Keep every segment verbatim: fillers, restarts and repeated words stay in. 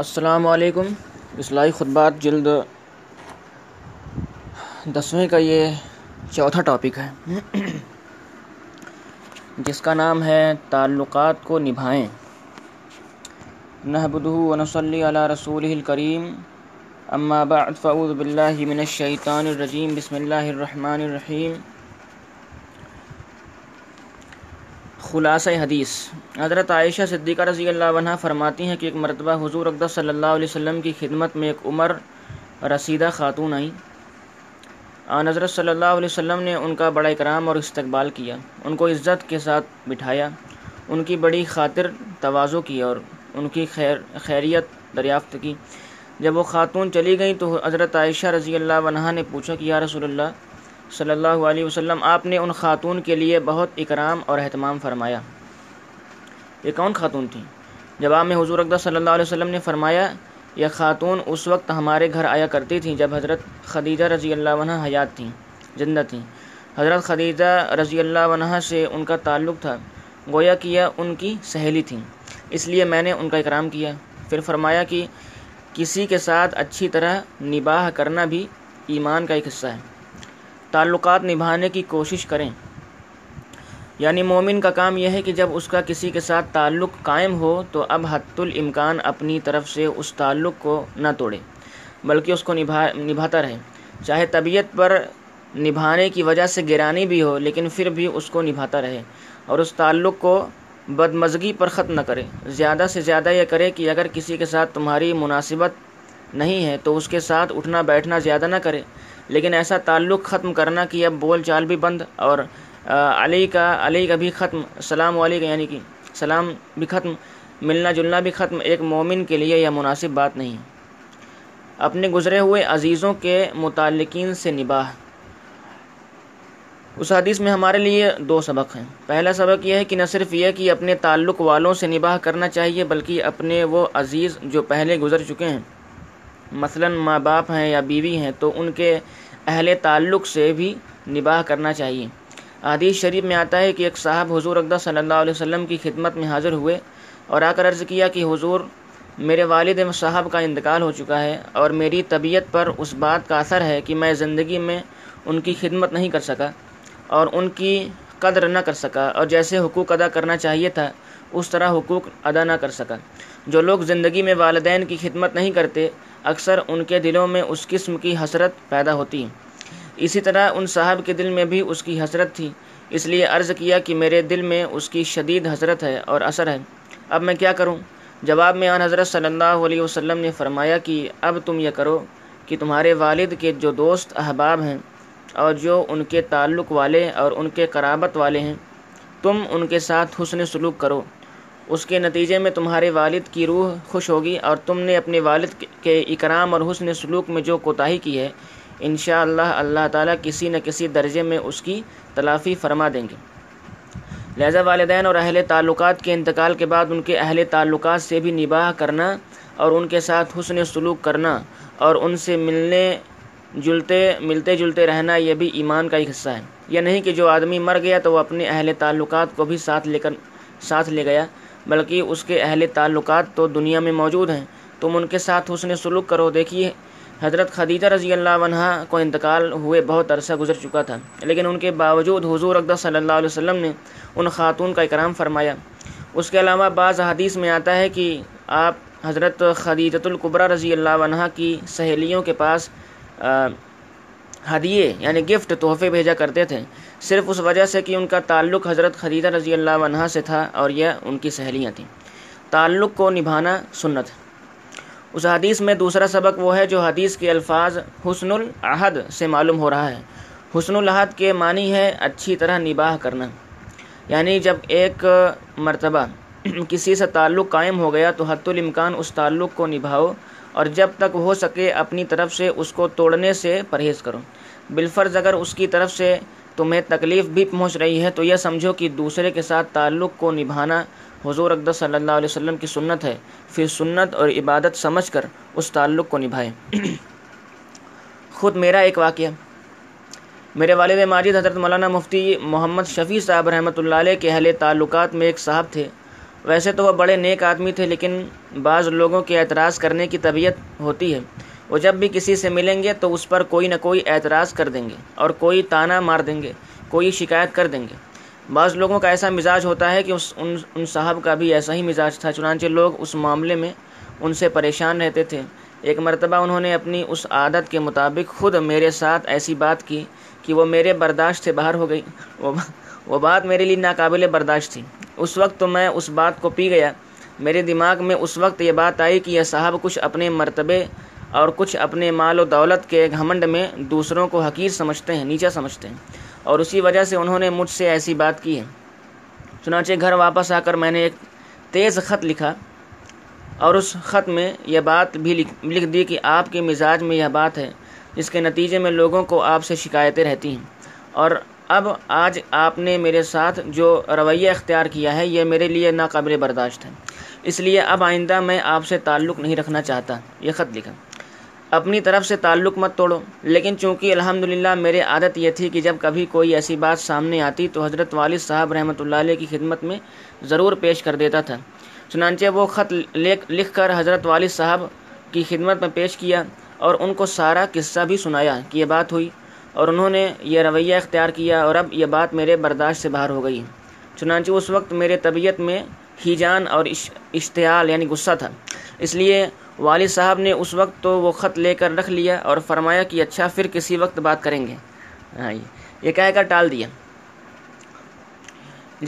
السلام علیکم، اصلاحی خطبات جلد دسویں کا یہ چوتھا ٹاپک ہے جس کا نام ہے تعلقات کو نبھائیں۔ نحمدہ ونصلی علی رسولہ الکریم، اما بعد، فاعوذ باللہ من الشیطان الرجیم، بسم اللہ الرحمن الرحیم۔ خلاصہ حدیث۔ حضرت عائشہ صدیقہ رضی اللہ عنہ فرماتی ہیں کہ ایک مرتبہ حضور اقدس صلی اللہ علیہ وسلم کی خدمت میں ایک عمر رسیدہ خاتون آئیں۔ آن حضرت صلی اللہ علیہ وسلم نے ان کا بڑا اکرام اور استقبال کیا، ان کو عزت کے ساتھ بٹھایا، ان کی بڑی خاطر تواضع کی اور ان کی خیر خیریت دریافت کی۔ جب وہ خاتون چلی گئیں تو حضرت عائشہ رضی اللہ عنہ نے پوچھا کہ یا رسول اللہ صلی اللہ علیہ وسلم، آپ نے ان خاتون کے لیے بہت اکرام اور اہتمام فرمایا، یہ کون خاتون تھیں؟ جواب میں حضور اقدس صلی اللہ علیہ وسلم نے فرمایا، یہ خاتون اس وقت ہمارے گھر آیا کرتی تھیں جب حضرت خدیجہ رضی اللہ عنہ حیات تھیں، زندہ تھیں۔ حضرت خدیجہ رضی اللہ عنہ سے ان کا تعلق تھا، گویا کہ یہ ان کی سہیلی تھیں، اس لیے میں نے ان کا اکرام کیا۔ پھر فرمایا کہ کسی کے ساتھ اچھی طرح نباہ کرنا بھی ایمان کا ایک حصہ ہے۔ تعلقات نبھانے کی کوشش کریں، یعنی مومن کا کام یہ ہے کہ جب اس کا کسی کے ساتھ تعلق قائم ہو تو اب حتی الامکان اپنی طرف سے اس تعلق کو نہ توڑے بلکہ اس کو نبھا نبھاتا رہے، چاہے طبیعت پر نبھانے کی وجہ سے گرانی بھی ہو، لیکن پھر بھی اس کو نبھاتا رہے اور اس تعلق کو بدمزگی پر ختم نہ کرے۔ زیادہ سے زیادہ یہ کرے کہ اگر کسی کے ساتھ تمہاری مناسبت نہیں ہے تو اس کے ساتھ اٹھنا بیٹھنا زیادہ نہ کرے، لیکن ایسا تعلق ختم کرنا کہ اب بول چال بھی بند اور علی کا علی کا بھی ختم، سلام علیکم یعنی کہ سلام بھی ختم، ملنا جلنا بھی ختم، ایک مومن کے لیے یہ مناسب بات نہیں۔ اپنے گزرے ہوئے عزیزوں کے متعلقین سے نباہ۔ اس حدیث میں ہمارے لیے دو سبق ہیں۔ پہلا سبق یہ ہے کہ نہ صرف یہ کہ اپنے تعلق والوں سے نباہ کرنا چاہیے بلکہ اپنے وہ عزیز جو پہلے گزر چکے ہیں، مثلاً ماں باپ ہیں یا بیوی ہیں، تو ان کے اہل تعلق سے بھی نباہ کرنا چاہیے۔ حدیث شریف میں آتا ہے کہ ایک صاحب حضور اقدس صلی اللہ علیہ وسلم کی خدمت میں حاضر ہوئے اور آ کر عرض کیا کہ حضور، میرے والد صاحب کا انتقال ہو چکا ہے اور میری طبیعت پر اس بات کا اثر ہے کہ میں زندگی میں ان کی خدمت نہیں کر سکا اور ان کی قدر نہ کر سکا، اور جیسے حقوق ادا کرنا چاہیے تھا اس طرح حقوق ادا نہ کر سکا۔ جو لوگ زندگی میں والدین کی خدمت نہیں کرتے، اکثر ان کے دلوں میں اس قسم کی حسرت پیدا ہوتی ہے۔ اسی طرح ان صاحب کے دل میں بھی اس کی حسرت تھی، اس لیے عرض کیا کہ میرے دل میں اس کی شدید حسرت ہے اور اثر ہے، اب میں کیا کروں؟ جواب میں آن حضرت صلی اللہ علیہ وسلم نے فرمایا کہ اب تم یہ کرو کہ تمہارے والد کے جو دوست احباب ہیں اور جو ان کے تعلق والے اور ان کے قرابت والے ہیں، تم ان کے ساتھ حسن سلوک کرو، اس کے نتیجے میں تمہارے والد کی روح خوش ہوگی اور تم نے اپنے والد کے اکرام اور حسن سلوک میں جو کوتاہی کی ہے انشاءاللہ اللہ تعالیٰ کسی نہ کسی درجے میں اس کی تلافی فرما دیں گے۔ لہذا والدین اور اہل تعلقات کے انتقال کے بعد ان کے اہل تعلقات سے بھی نباہ کرنا اور ان کے ساتھ حسن سلوک کرنا اور ان سے ملنے جلتے ملتے جلتے رہنا، یہ بھی ایمان کا ایک حصہ ہے۔ یہ نہیں کہ جو آدمی مر گیا تو وہ اپنے اہل تعلقات کو بھی ساتھ لے کر ساتھ لے گیا، بلکہ اس کے اہل تعلقات تو دنیا میں موجود ہیں، تم ان کے ساتھ حسن سلوک کرو۔ دیکھیے، حضرت خدیجہ رضی اللہ عنہ کو انتقال ہوئے بہت عرصہ گزر چکا تھا، لیکن ان کے باوجود حضور اقدس صلی اللہ علیہ وسلم نے ان خاتون کا اکرام فرمایا۔ اس کے علاوہ بعض احادیث میں آتا ہے کہ آپ حضرت خدیجۃ الکبریٰ رضی اللہ عنہ کی سہیلیوں کے پاس ہدیے یعنی گفٹ تحفے بھیجا کرتے تھے، صرف اس وجہ سے کہ ان کا تعلق حضرت خدیجہ رضی اللہ عنہا سے تھا اور یہ ان کی سہیلیاں تھیں۔ تعلق کو نبھانا سنت۔ اس حدیث میں دوسرا سبق وہ ہے جو حدیث کے الفاظ حسن العہد سے معلوم ہو رہا ہے۔ حسن العہد کے معنی ہے اچھی طرح نباہ کرنا، یعنی جب ایک مرتبہ کسی سے تعلق قائم ہو گیا تو حتی الامکان اس تعلق کو نبھاؤ اور جب تک ہو سکے اپنی طرف سے اس کو توڑنے سے پرہیز کرو۔ بالفرض اگر اس کی طرف سے تمہیں تکلیف بھی پہنچ رہی ہے تو یہ سمجھو کہ دوسرے کے ساتھ تعلق کو نبھانا حضور اقدس صلی اللہ علیہ وسلم کی سنت ہے، پھر سنت اور عبادت سمجھ کر اس تعلق کو نبھائیں۔ خود میرا ایک واقعہ، میرے والد ماجد حضرت مولانا مفتی محمد شفیع صاحب رحمۃ اللہ علیہ کے اہل تعلقات میں ایک صاحب تھے ویسے تو وہ بڑے نیک آدمی تھے، لیکن بعض لوگوں کے اعتراض کرنے کی طبیعت ہوتی ہے۔ وہ جب بھی کسی سے ملیں گے تو اس پر کوئی نہ کوئی اعتراض کر دیں گے اور کوئی طعنہ مار دیں گے، کوئی شکایت کر دیں گے۔ بعض لوگوں کا ایسا مزاج ہوتا ہے کہ اس ان ان صاحب کا بھی ایسا ہی مزاج تھا، چنانچہ لوگ اس معاملے میں ان سے پریشان رہتے تھے۔ ایک مرتبہ انہوں نے اپنی اس عادت کے مطابق خود میرے ساتھ ایسی بات کی کہ وہ میرے برداشت سے باہر ہو گئی۔ وہ بات میرے لیے ناقابل برداشت تھی۔ اس وقت تو میں اس بات کو پی گیا۔ میرے دماغ میں اس وقت یہ بات آئی کہ یہ صاحب کچھ اپنے مرتبے اور کچھ اپنے مال و دولت کے گھمنڈ میں دوسروں کو حقیر سمجھتے ہیں، نیچا سمجھتے ہیں، اور اسی وجہ سے انہوں نے مجھ سے ایسی بات کی ہے۔ چنانچہ گھر واپس آ کر میں نے ایک تیز خط لکھا اور اس خط میں یہ بات بھی لکھ دی کہ آپ کے مزاج میں یہ بات ہے، جس کے نتیجے میں لوگوں کو آپ سے شکایتیں رہتی ہیں، اور اب آج آپ نے میرے ساتھ جو رویہ اختیار کیا ہے یہ میرے لیے ناقابل برداشت ہے، اس لیے اب آئندہ میں آپ سے تعلق نہیں رکھنا چاہتا۔ یہ خط لکھا، اپنی طرف سے تعلق مت توڑو۔ لیکن چونکہ الحمدللہ میرے عادت یہ تھی کہ جب کبھی کوئی ایسی بات سامنے آتی تو حضرت والد صاحب رحمۃ اللہ علیہ کی خدمت میں ضرور پیش کر دیتا تھا۔ چنانچہ وہ خط لکھ کر حضرت والد صاحب کی خدمت میں پیش کیا اور ان کو سارا قصہ بھی سنایا کہ یہ بات ہوئی، اور انہوں نے یہ رویہ اختیار کیا، اور اب یہ بات میرے برداشت سے باہر ہو گئی۔ چنانچہ اس وقت میرے طبیعت میں ہیجان اور اشتعال یعنی غصہ تھا، اس لیے والد صاحب نے اس وقت تو وہ خط لے کر رکھ لیا اور فرمایا کہ اچھا پھر کسی وقت بات کریں گے، ہاں یہ کہہ کر ٹال دیا۔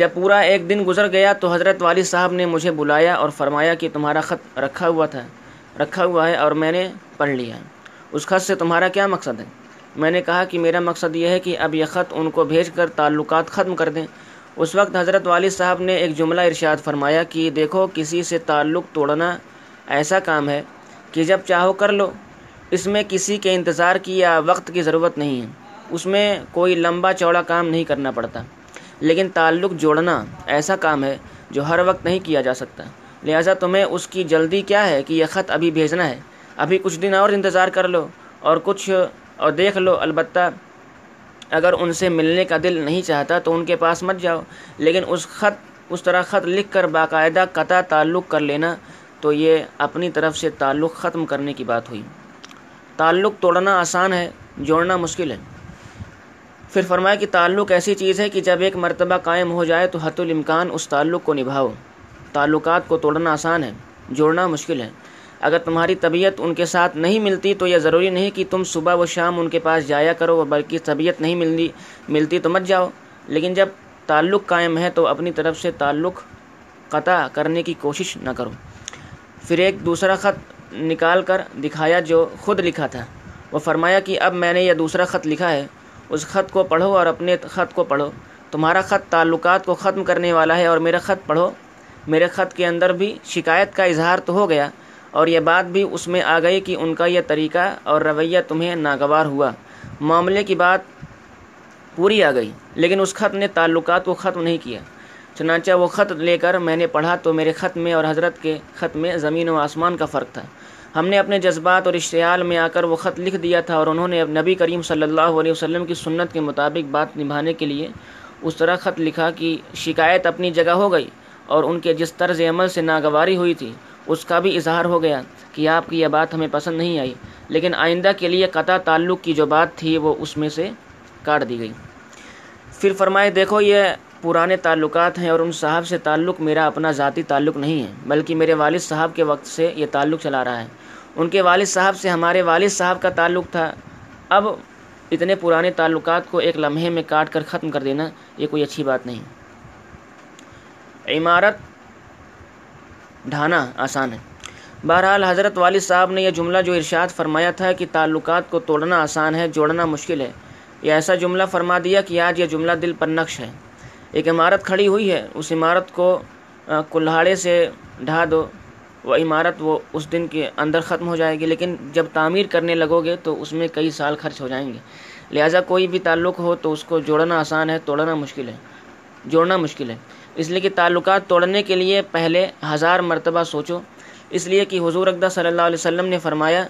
جب پورا ایک دن گزر گیا تو حضرت والد صاحب نے مجھے بلایا اور فرمایا کہ تمہارا خط رکھا ہوا تھا رکھا ہوا ہے اور میں نے پڑھ لیا، اس خط سے تمہارا کیا مقصد ہے؟ میں نے کہا کہ میرا مقصد یہ ہے کہ اب یہ خط ان کو بھیج کر تعلقات ختم کر دیں۔ اس وقت حضرت والد صاحب نے ایک جملہ ارشاد فرمایا کہ دیکھو، کسی سے تعلق توڑنا ایسا کام ہے کہ جب چاہو کر لو، اس میں کسی کے انتظار کی یا وقت کی ضرورت نہیں ہے، اس میں کوئی لمبا چوڑا کام نہیں کرنا پڑتا، لیکن تعلق جوڑنا ایسا کام ہے جو ہر وقت نہیں کیا جا سکتا، لہٰذا تمہیں اس کی جلدی کیا ہے کہ یہ خط ابھی بھیجنا ہے، ابھی کچھ دن اور انتظار کر لو اور کچھ اور دیکھ لو، البتہ اگر ان سے ملنے کا دل نہیں چاہتا تو ان کے پاس مت جاؤ، لیکن اس خط اس طرح خط لکھ کر باقاعدہ قطع تعلق کر لینا، تو یہ اپنی طرف سے تعلق ختم کرنے کی بات ہوئی۔ تعلق توڑنا آسان ہے، جوڑنا مشکل ہے۔ پھر فرمایا کہ تعلق ایسی چیز ہے کہ جب ایک مرتبہ قائم ہو جائے تو حتی الامکان اس تعلق کو نبھاؤ۔ تعلقات کو توڑنا آسان ہے، جوڑنا مشکل ہے۔ اگر تمہاری طبیعت ان کے ساتھ نہیں ملتی تو یہ ضروری نہیں کہ تم صبح و شام ان کے پاس جایا کرو، بلکہ طبیعت نہیں ملتی ملتی تو مت جاؤ، لیکن جب تعلق قائم ہے تو اپنی طرف سے تعلق قطع کرنے کی کوشش نہ کرو۔ پھر ایک دوسرا خط نکال کر دکھایا جو خود لکھا تھا۔ وہ فرمایا کہ اب میں نے یہ دوسرا خط لکھا ہے، اس خط کو پڑھو اور اپنے خط کو پڑھو۔ تمہارا خط تعلقات کو ختم کرنے والا ہے اور میرا خط پڑھو۔ میرے خط کے اندر بھی شکایت کا اظہار تو ہو گیا، اور یہ بات بھی اس میں آ گئی کہ ان کا یہ طریقہ اور رویہ تمہیں ناگوار ہوا۔ معاملے کی بات پوری آ گئی، لیکن اس خط نے تعلقات کو ختم نہیں کیا۔ چنانچہ وہ خط لے کر میں نے پڑھا تو میرے خط میں اور حضرت کے خط میں زمین و آسمان کا فرق تھا۔ ہم نے اپنے جذبات اور اشتعال میں آ کر وہ خط لکھ دیا تھا، اور انہوں نے نبی کریم صلی اللہ علیہ وسلم کی سنت کے مطابق بات نبھانے کے لیے اس طرح خط لکھا کہ شکایت اپنی جگہ ہو گئی، اور ان کے جس طرز عمل سے ناگواری ہوئی تھی اس کا بھی اظہار ہو گیا کہ آپ کی یہ بات ہمیں پسند نہیں آئی، لیکن آئندہ کے لیے قطع تعلق کی جو بات تھی وہ اس میں سے کاٹ دی گئی۔ پھر فرمائے دیکھو، یہ پرانے تعلقات ہیں اور ان صاحب سے تعلق میرا اپنا ذاتی تعلق نہیں ہے، بلکہ میرے والد صاحب کے وقت سے یہ تعلق چلا رہا ہے۔ ان کے والد صاحب سے ہمارے والد صاحب کا تعلق تھا، اب اتنے پرانے تعلقات کو ایک لمحے میں کاٹ کر ختم کر دینا یہ کوئی اچھی بات نہیں۔ عمارت ڈھانا آسان ہے۔ بہرحال حضرت والد صاحب نے یہ جملہ جو ارشاد فرمایا تھا کہ تعلقات کو توڑنا آسان ہے، جوڑنا مشکل ہے، یہ ایسا جملہ فرما دیا کہ آج یہ جملہ دل پر نقش ہے۔ ایک عمارت کھڑی ہوئی ہے، اس عمارت کو کلہاڑے سے ڈھا دو، وہ عمارت وہ اس دن کے اندر ختم ہو جائے گی، لیکن جب تعمیر کرنے لگو گے تو اس میں کئی سال خرچ ہو جائیں گے۔ لہٰذا کوئی بھی تعلق ہو تو اس کو جوڑنا آسان ہے، توڑنا مشکل ہے، جوڑنا مشکل ہے، اس لیے کہ تعلقات توڑنے کے لیے پہلے ہزار مرتبہ سوچو، اس لیے کہ حضور اقدس صلی اللہ علیہ وسلم نے فرمایا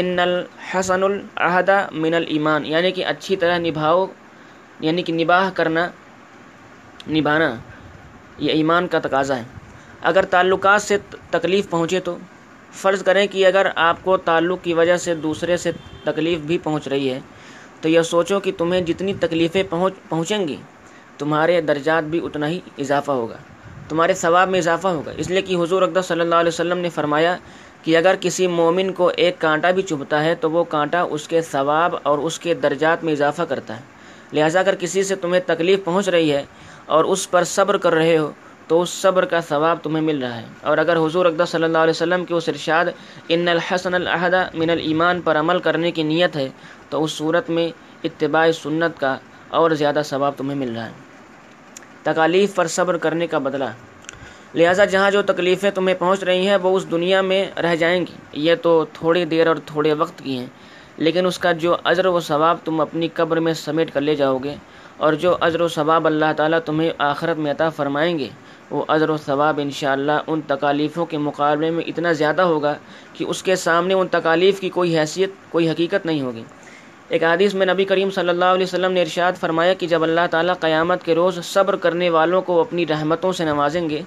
ان الحسن العہد من الایمان، یعنی کہ اچھی طرح نبھاؤ، یعنی کہ نباہ کرنا، نبھانا، یہ ایمان کا تقاضا ہے۔ اگر تعلقات سے تکلیف پہنچے تو فرض کریں کہ اگر آپ کو تعلق کی وجہ سے دوسرے سے تکلیف بھی پہنچ رہی ہے تو یہ سوچو کہ تمہیں جتنی تکلیفیں پہنچ پہنچیں گی تمہارے درجات بھی اتنا ہی اضافہ ہوگا، تمہارے ثواب میں اضافہ ہوگا، اس لیے کہ حضور اکرم صلی اللہ علیہ وسلم نے فرمایا کہ اگر کسی مومن کو ایک کانٹا بھی چبھتا ہے تو وہ کانٹا اس کے ثواب اور اس کے درجات میں اضافہ کرتا ہے۔ لہٰذا اگر کسی سے تمہیں تکلیف پہنچ رہی ہے اور اس پر صبر کر رہے ہو تو اس صبر کا ثواب تمہیں مل رہا ہے۔ اور اگر حضور اکرم صلی اللہ علیہ وسلم کے اس ارشاد ان الحسن العہد من الایمان پر عمل کرنے کی نیت ہے تو اس صورت میں اتباع سنت کا اور زیادہ ثواب تمہیں مل رہا ہے۔ تکالیف پر صبر کرنے کا بدلہ، لہٰذا جہاں جو تکلیفیں تمہیں پہنچ رہی ہیں وہ اس دنیا میں رہ جائیں گی، یہ تو تھوڑی دیر اور تھوڑے وقت کی ہیں، لیکن اس کا جو اجر و ثواب تم اپنی قبر میں سمیٹ کر لے جاؤ گے اور جو اجر و ثواب اللہ تعالیٰ تمہیں آخرت میں عطا فرمائیں گے وہ اجر و ثواب انشاءاللہ ان تکالیفوں کے مقابلے میں اتنا زیادہ ہوگا کہ اس کے سامنے ان تکالیف کی کوئی حیثیت کوئی حقیقت نہیں ہوگی۔ ایک حدیث میں نبی کریم صلی اللہ علیہ وسلم نے ارشاد فرمایا کہ جب اللہ تعالیٰ قیامت کے روز صبر کرنے والوں کو اپنی رحمتوں سے نوازیں گے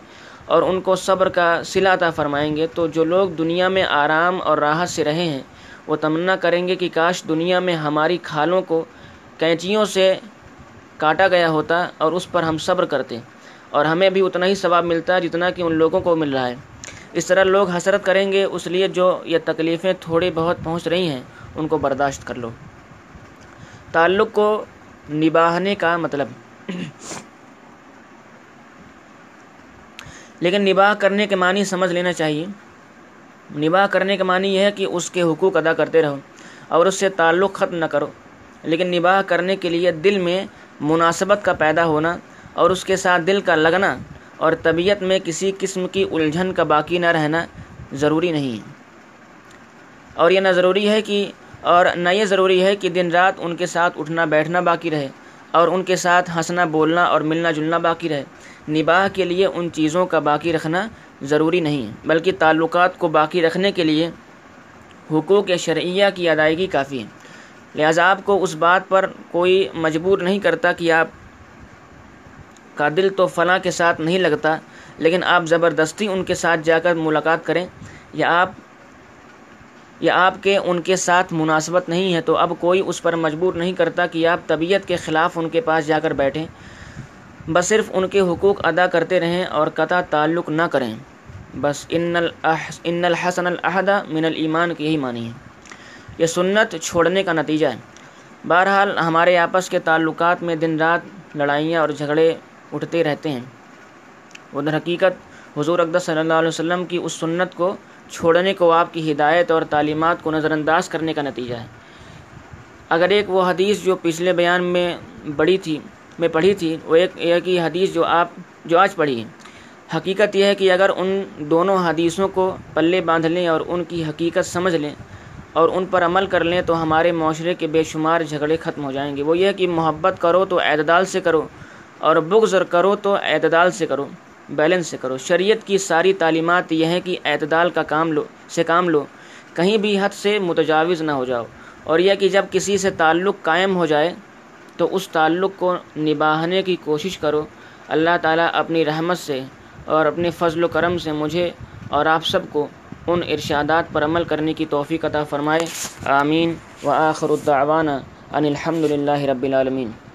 اور ان کو صبر کا صلہ عطا فرمائیں گے تو جو لوگ دنیا میں آرام اور راحت سے رہے ہیں وہ تمنا کریں گے کہ کاش دنیا میں ہماری کھالوں کو کینچیوں سے کاٹا گیا ہوتا اور اس پر ہم صبر کرتے اور ہمیں بھی اتنا ہی ثواب ملتا ہے جتنا کہ ان لوگوں کو مل رہا ہے۔ اس طرح لوگ حسرت کریں گے، اس لیے جو یہ تکلیفیں تھوڑی بہت پہنچ رہی ہیں ان کو برداشت کر لو۔ تعلق کو نبھانے کا مطلب، لیکن نباہ کرنے کے معنی سمجھ لینا چاہیے۔ نباہ کرنے کا معنی یہ ہے کہ اس کے حقوق ادا کرتے رہو اور اس سے تعلق ختم نہ کرو، لیکن نباہ کرنے کے لیے دل میں مناسبت کا پیدا ہونا اور اس کے ساتھ دل کا لگنا اور طبیعت میں کسی قسم کی الجھن کا باقی نہ رہنا ضروری نہیں ہے، اور یہ نہ ضروری ہے کہ اور نہ یہ ضروری ہے کہ دن رات ان کے ساتھ اٹھنا بیٹھنا باقی رہے اور ان کے ساتھ ہنسنا بولنا اور ملنا جلنا باقی رہے۔ نباہ کے لیے ان چیزوں کا باقی رکھنا ضروری نہیں ہے، بلکہ تعلقات کو باقی رکھنے کے لیے حقوق شرعیہ کی ادائیگی کافی ہے۔ لہٰذا آپ کو اس بات پر کوئی مجبور نہیں کرتا کہ آپ کا دل تو فلاں کے ساتھ نہیں لگتا لیکن آپ زبردستی ان کے ساتھ جا کر ملاقات کریں، یا آپ یا آپ کے ان کے ساتھ مناسبت نہیں ہے تو اب کوئی اس پر مجبور نہیں کرتا کہ آپ طبیعت کے خلاف ان کے پاس جا کر بیٹھیں، بس صرف ان کے حقوق ادا کرتے رہیں اور قطع تعلق نہ کریں۔ بس ان ان الحسن العہد من الایمان کی یہی معنی ہے، یہ سنت چھوڑنے کا نتیجہ ہے۔ بہرحال ہمارے آپس کے تعلقات میں دن رات لڑائیاں اور جھگڑے اٹھتے رہتے ہیں، وہ در حقیقت حضور اکرم صلی اللہ علیہ وسلم کی اس سنت کو چھوڑنے کو آپ کی ہدایت اور تعلیمات کو نظر انداز کرنے کا نتیجہ ہے۔ اگر ایک وہ حدیث جو پچھلے بیان میں بڑی تھی میں پڑھی تھی وہ ایک ایک ہی حدیث جو آپ جو آج پڑھی ہے، حقیقت یہ ہے کہ اگر ان دونوں حدیثوں کو پلے باندھ لیں اور ان کی حقیقت سمجھ لیں اور ان پر عمل کر لیں تو ہمارے معاشرے کے بے شمار جھگڑے ختم ہو جائیں گے۔ وہ یہ ہے کہ محبت کرو تو اعتدال سے کرو اور بغض کرو تو اعتدال سے کرو، بیلنس سے کرو۔ شریعت کی ساری تعلیمات یہ ہیں کہ اعتدال کا کام لو سے کام لو کہیں بھی حد سے متجاوز نہ ہو جاؤ، اور یہ کہ جب کسی سے تعلق قائم ہو جائے تو اس تعلق کو نبھانے کی کوشش کرو۔ اللہ تعالیٰ اپنی رحمت سے اور اپنے فضل و کرم سے مجھے اور آپ سب کو ان ارشادات پر عمل کرنے کی توفیق عطا فرمائے، آمین۔ وآخر الدعوانا ان الحمد للہ رب العالمین۔